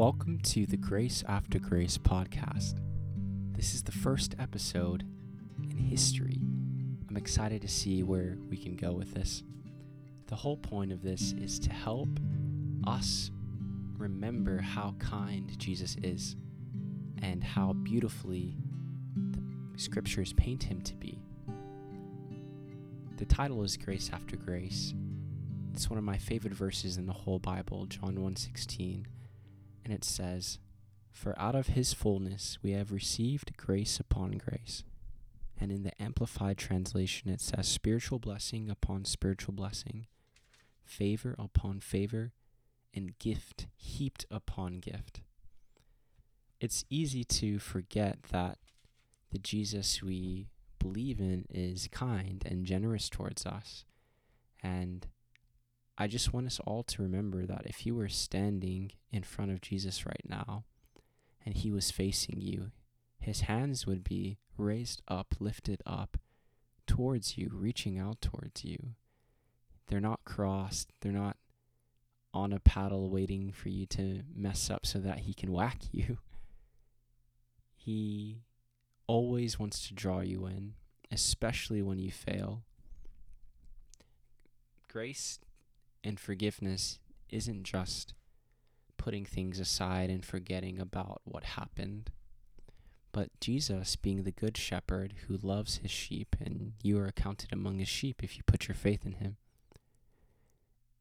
Welcome to the Grace After Grace podcast. This is the first episode in history. I'm excited to see where we can go with this. The whole point of this is to help us remember how kind Jesus is and how beautifully the scriptures paint him to be. The title is Grace After Grace. It's one of my favorite verses in the whole Bible, John 1:16. And it says, "For out of his fullness we have received grace upon grace." And in the Amplified translation, it says, "Spiritual blessing upon spiritual blessing, favor upon favor, and gift heaped upon gift." It's easy to forget that the Jesus we believe in is kind and generous towards us. And I just want us all to remember that if you were standing in front of Jesus right now and he was facing you, his hands would be raised up, lifted up towards you, reaching out towards you. They're not crossed. They're not on a paddle waiting for you to mess up so that he can whack you. He always wants to draw you in, especially when you fail. Grace and forgiveness isn't just putting things aside and forgetting about what happened, but Jesus being the good shepherd who loves his sheep, and you are counted among his sheep if you put your faith in him.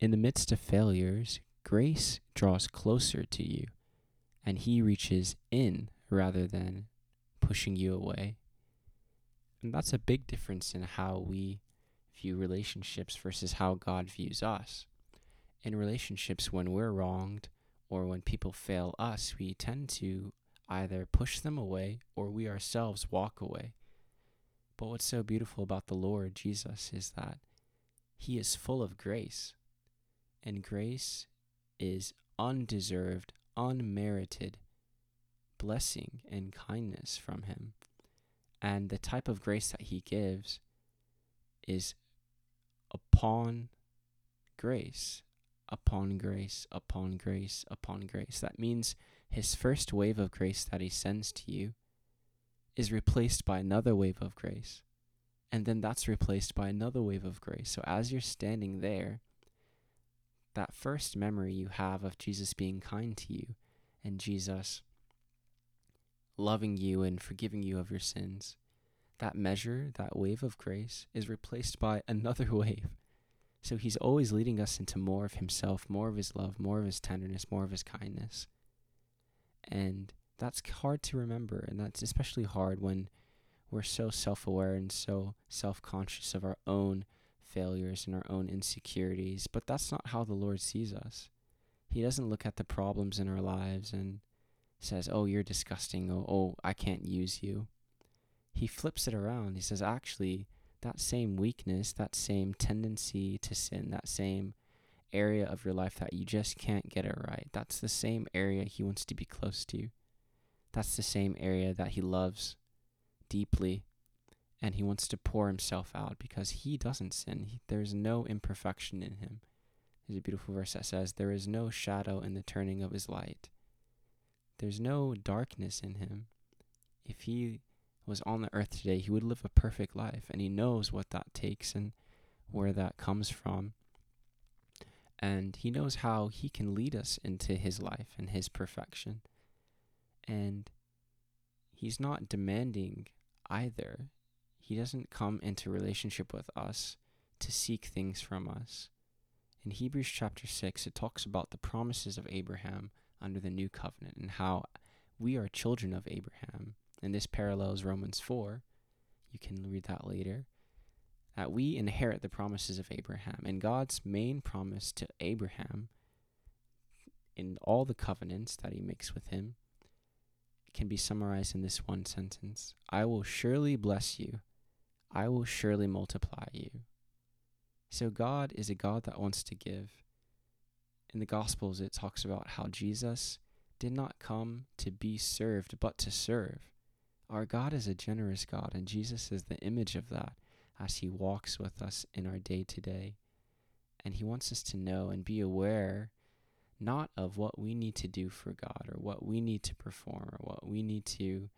In the midst of failures, grace draws closer to you, and he reaches in rather than pushing you away. And that's a big difference in how we view relationships versus how God views us. In relationships, when we're wronged or when people fail us, we tend to either push them away or we ourselves walk away. But what's so beautiful about the Lord Jesus is that he is full of grace, and grace is undeserved, unmerited blessing and kindness from him. And the type of grace that he gives is upon grace, upon grace, upon grace, upon grace. That means his first wave of grace that he sends to you is replaced by another wave of grace. And then that's replaced by another wave of grace. So as you're standing there, that first memory you have of Jesus being kind to you and Jesus loving you and forgiving you of your sins, that measure, that wave of grace, is replaced by another wave. So he's always leading us into more of himself, more of his love, more of his tenderness, more of his kindness. And that's hard to remember, and that's especially hard when we're so self-aware and so self-conscious of our own failures and our own insecurities. But that's not how the Lord sees us. He doesn't look at the problems in our lives and says, "Oh, you're disgusting. Oh, I can't use you." He flips it around. He says, actually, that same weakness, that same tendency to sin, that same area of your life that you just can't get it right, that's the same area he wants to be close to. That's the same area that he loves deeply, and he wants to pour himself out because he doesn't sin. There's no imperfection in him. There's a beautiful verse that says, "There is no shadow in the turning of his light." There's no darkness in him. If he was on the earth today, he would live a perfect life, and he knows what that takes and where that comes from, and he knows how he can lead us into his life and his perfection. And he's not demanding either. He doesn't come into relationship with us to seek things from us. In Hebrews chapter 6, it talks about the promises of Abraham under the new covenant and how we are children of Abraham. And this parallels Romans 4, you can read that later, that we inherit the promises of Abraham. And God's main promise to Abraham in all the covenants that he makes with him can be summarized in this one sentence: "I will surely bless you. I will surely multiply you." So God is a God that wants to give. In the Gospels, it talks about how Jesus did not come to be served, but to serve. Our God is a generous God, and Jesus is the image of that as he walks with us in our day-to-day. And he wants us to know and be aware not of what we need to do for God or what we need to perform or what we need to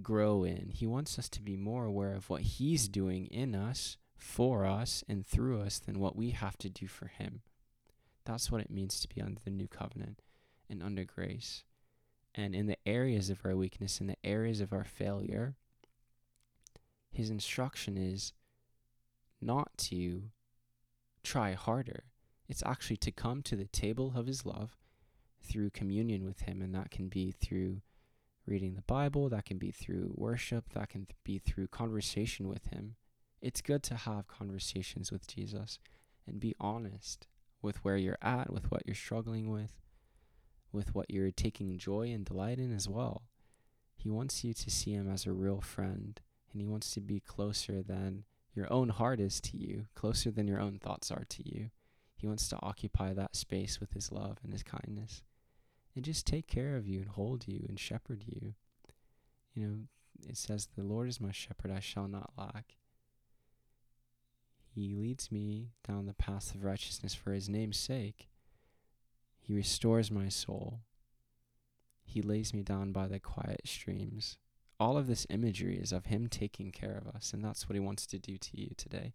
grow in. He wants us to be more aware of what He's doing in us, for us, and through us than what we have to do for Him. That's what it means to be under the new covenant and under grace. And in the areas of our weakness, in the areas of our failure, His instruction is not to try harder. It's actually to come to the table of His love through communion with Him, and that can be through reading the Bible, that can be through worship, that can be through conversation with Him. It's good to have conversations with Jesus and be honest with where you're at, with what you're struggling with what you're taking joy and delight in as well. He wants you to see Him as a real friend, and He wants to be closer than your own heart is to you, closer than your own thoughts are to you. He wants to occupy that space with His love and His kindness, and just take care of you and hold you and shepherd you. You know, it says, "The Lord is my shepherd, I shall not lack. He leads me down the path of righteousness for His name's sake. He restores my soul. He lays me down by the quiet streams." All of this imagery is of Him taking care of us, and that's what He wants to do to you today.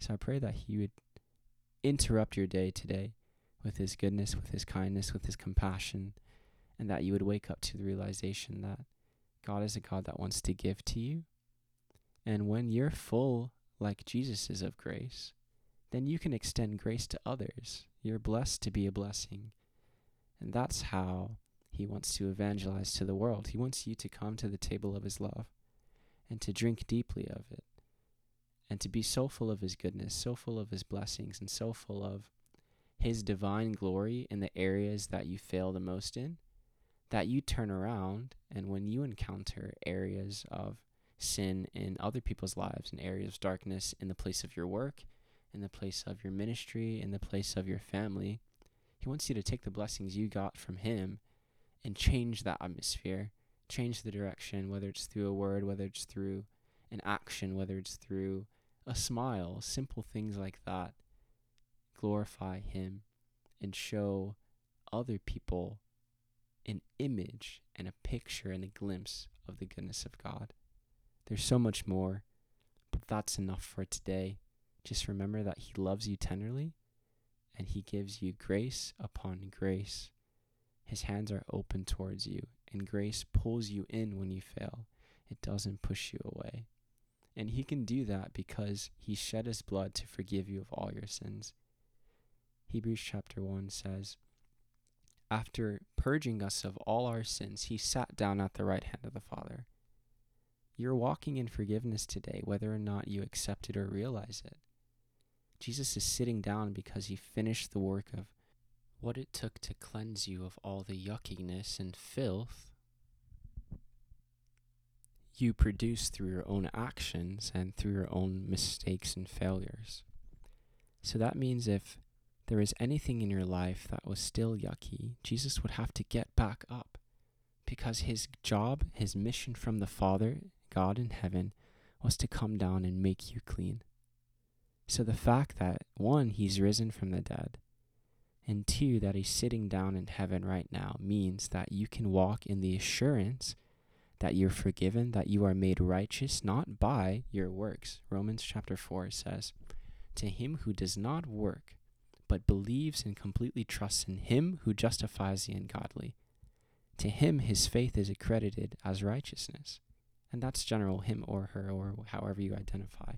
So I pray that He would interrupt your day today with His goodness, with His kindness, with His compassion, and that you would wake up to the realization that God is a God that wants to give to you. And when you're full, like Jesus is, of grace, then you can extend grace to others. You're blessed to be a blessing. And that's how He wants to evangelize to the world. He wants you to come to the table of His love and to drink deeply of it and to be so full of His goodness, so full of His blessings, and so full of His divine glory in the areas that you fail the most in, that you turn around, and when you encounter areas of sin in other people's lives, in areas of darkness, in the place of your work, in the place of your ministry, in the place of your family, He wants you to take the blessings you got from Him and change that atmosphere, change the direction, whether it's through a word, whether it's through an action, whether it's through a smile, simple things like that. Glorify Him and show other people an image and a picture and a glimpse of the goodness of God. There's so much more, but that's enough for today. Just remember that He loves you tenderly, and He gives you grace upon grace. His hands are open towards you, and grace pulls you in when you fail. It doesn't push you away. And He can do that because He shed His blood to forgive you of all your sins. Hebrews chapter 1 says, "After purging us of all our sins, He sat down at the right hand of the Father." You're walking in forgiveness today, whether or not you accept it or realize it. Jesus is sitting down because He finished the work of what it took to cleanse you of all the yuckiness and filth you produce through your own actions and through your own mistakes and failures. So that means if there is anything in your life that was still yucky, Jesus would have to get back up, because His job, His mission from the Father, God in heaven, was to come down and make you clean. So the fact that, one, He's risen from the dead, and two, that He's sitting down in heaven right now means that you can walk in the assurance that you're forgiven, that you are made righteous, not by your works. Romans chapter 4 says, "To him who does not work, but believes and completely trusts in Him who justifies the ungodly, to him his faith is accredited as righteousness." And that's general, him or her, or however you identify.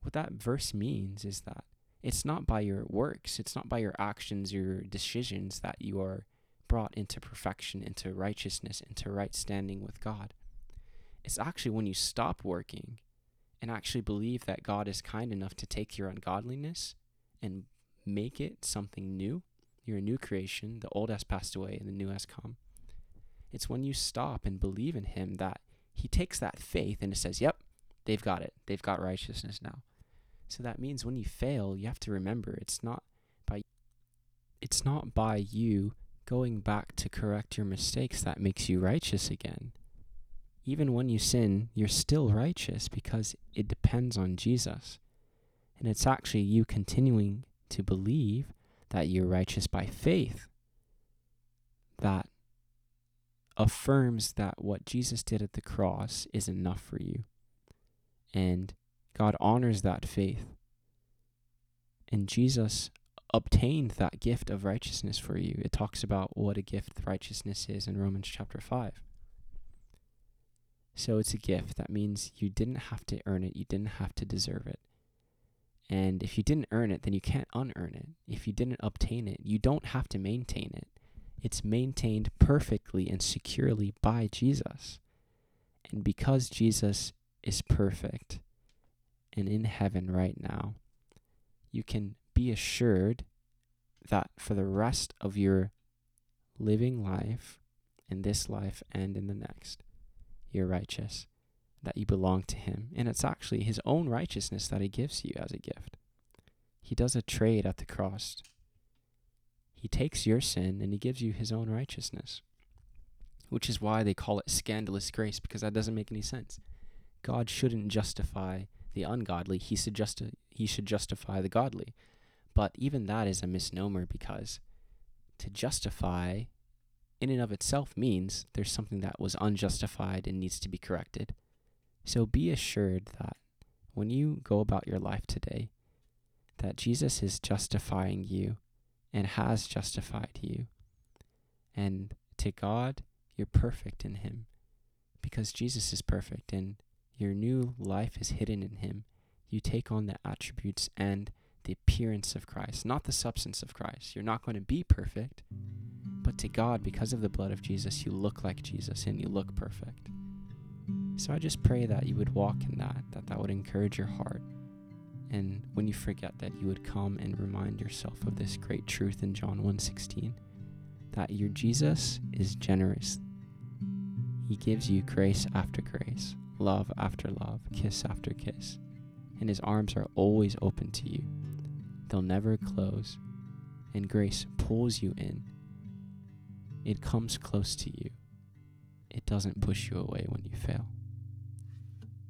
What that verse means is that it's not by your works, it's not by your actions, your decisions, that you are brought into perfection, into righteousness, into right standing with God. It's actually when you stop working and actually believe that God is kind enough to take your ungodliness and make it something new. You're a new creation, the old has passed away and the new has come. It's when you stop and believe in Him that He takes that faith and it says, yep, they've got it. They've got righteousness now. So that means when you fail, you have to remember it's not by you going back to correct your mistakes that makes you righteous again. Even when you sin, you're still righteous because it depends on Jesus. And it's actually you continuing to believe that you're righteous by faith. That affirms that what Jesus did at the cross is enough for you. And God honors that faith. And Jesus obtained that gift of righteousness for you. It talks about what a gift righteousness is in Romans chapter 5. So it's a gift. That means you didn't have to earn it. You didn't have to deserve it. And if you didn't earn it, then you can't unearn it. If you didn't obtain it, you don't have to maintain it. It's maintained perfectly and securely by Jesus. And because Jesus is perfect and in heaven right now, you can be assured that for the rest of your living life, in this life and in the next, you're righteous, that you belong to him. And it's actually his own righteousness that he gives you as a gift. He does a trade at the cross. He takes your sin and he gives you his own righteousness, which is why they call it scandalous grace, because that doesn't make any sense. God shouldn't justify the ungodly. He should justify the godly. But even that is a misnomer, because to justify in and of itself means there's something that was unjustified and needs to be corrected. So be assured that when you go about your life today, that Jesus is justifying you and has justified you. And to God, you're perfect in him, because Jesus is perfect and your new life is hidden in him. You take on the attributes and the appearance of Christ, not the substance of Christ. You're not going to be perfect, but to God, because of the blood of Jesus, you look like Jesus and you look perfect. So I just pray that you would walk in that would encourage your heart. And when you forget that, you would come and remind yourself of this great truth in John 1:16, that your Jesus is generous. He gives you grace after grace, love after love, kiss after kiss. And his arms are always open to you. They'll never close. And grace pulls you in. It comes close to you. It doesn't push you away when you fail.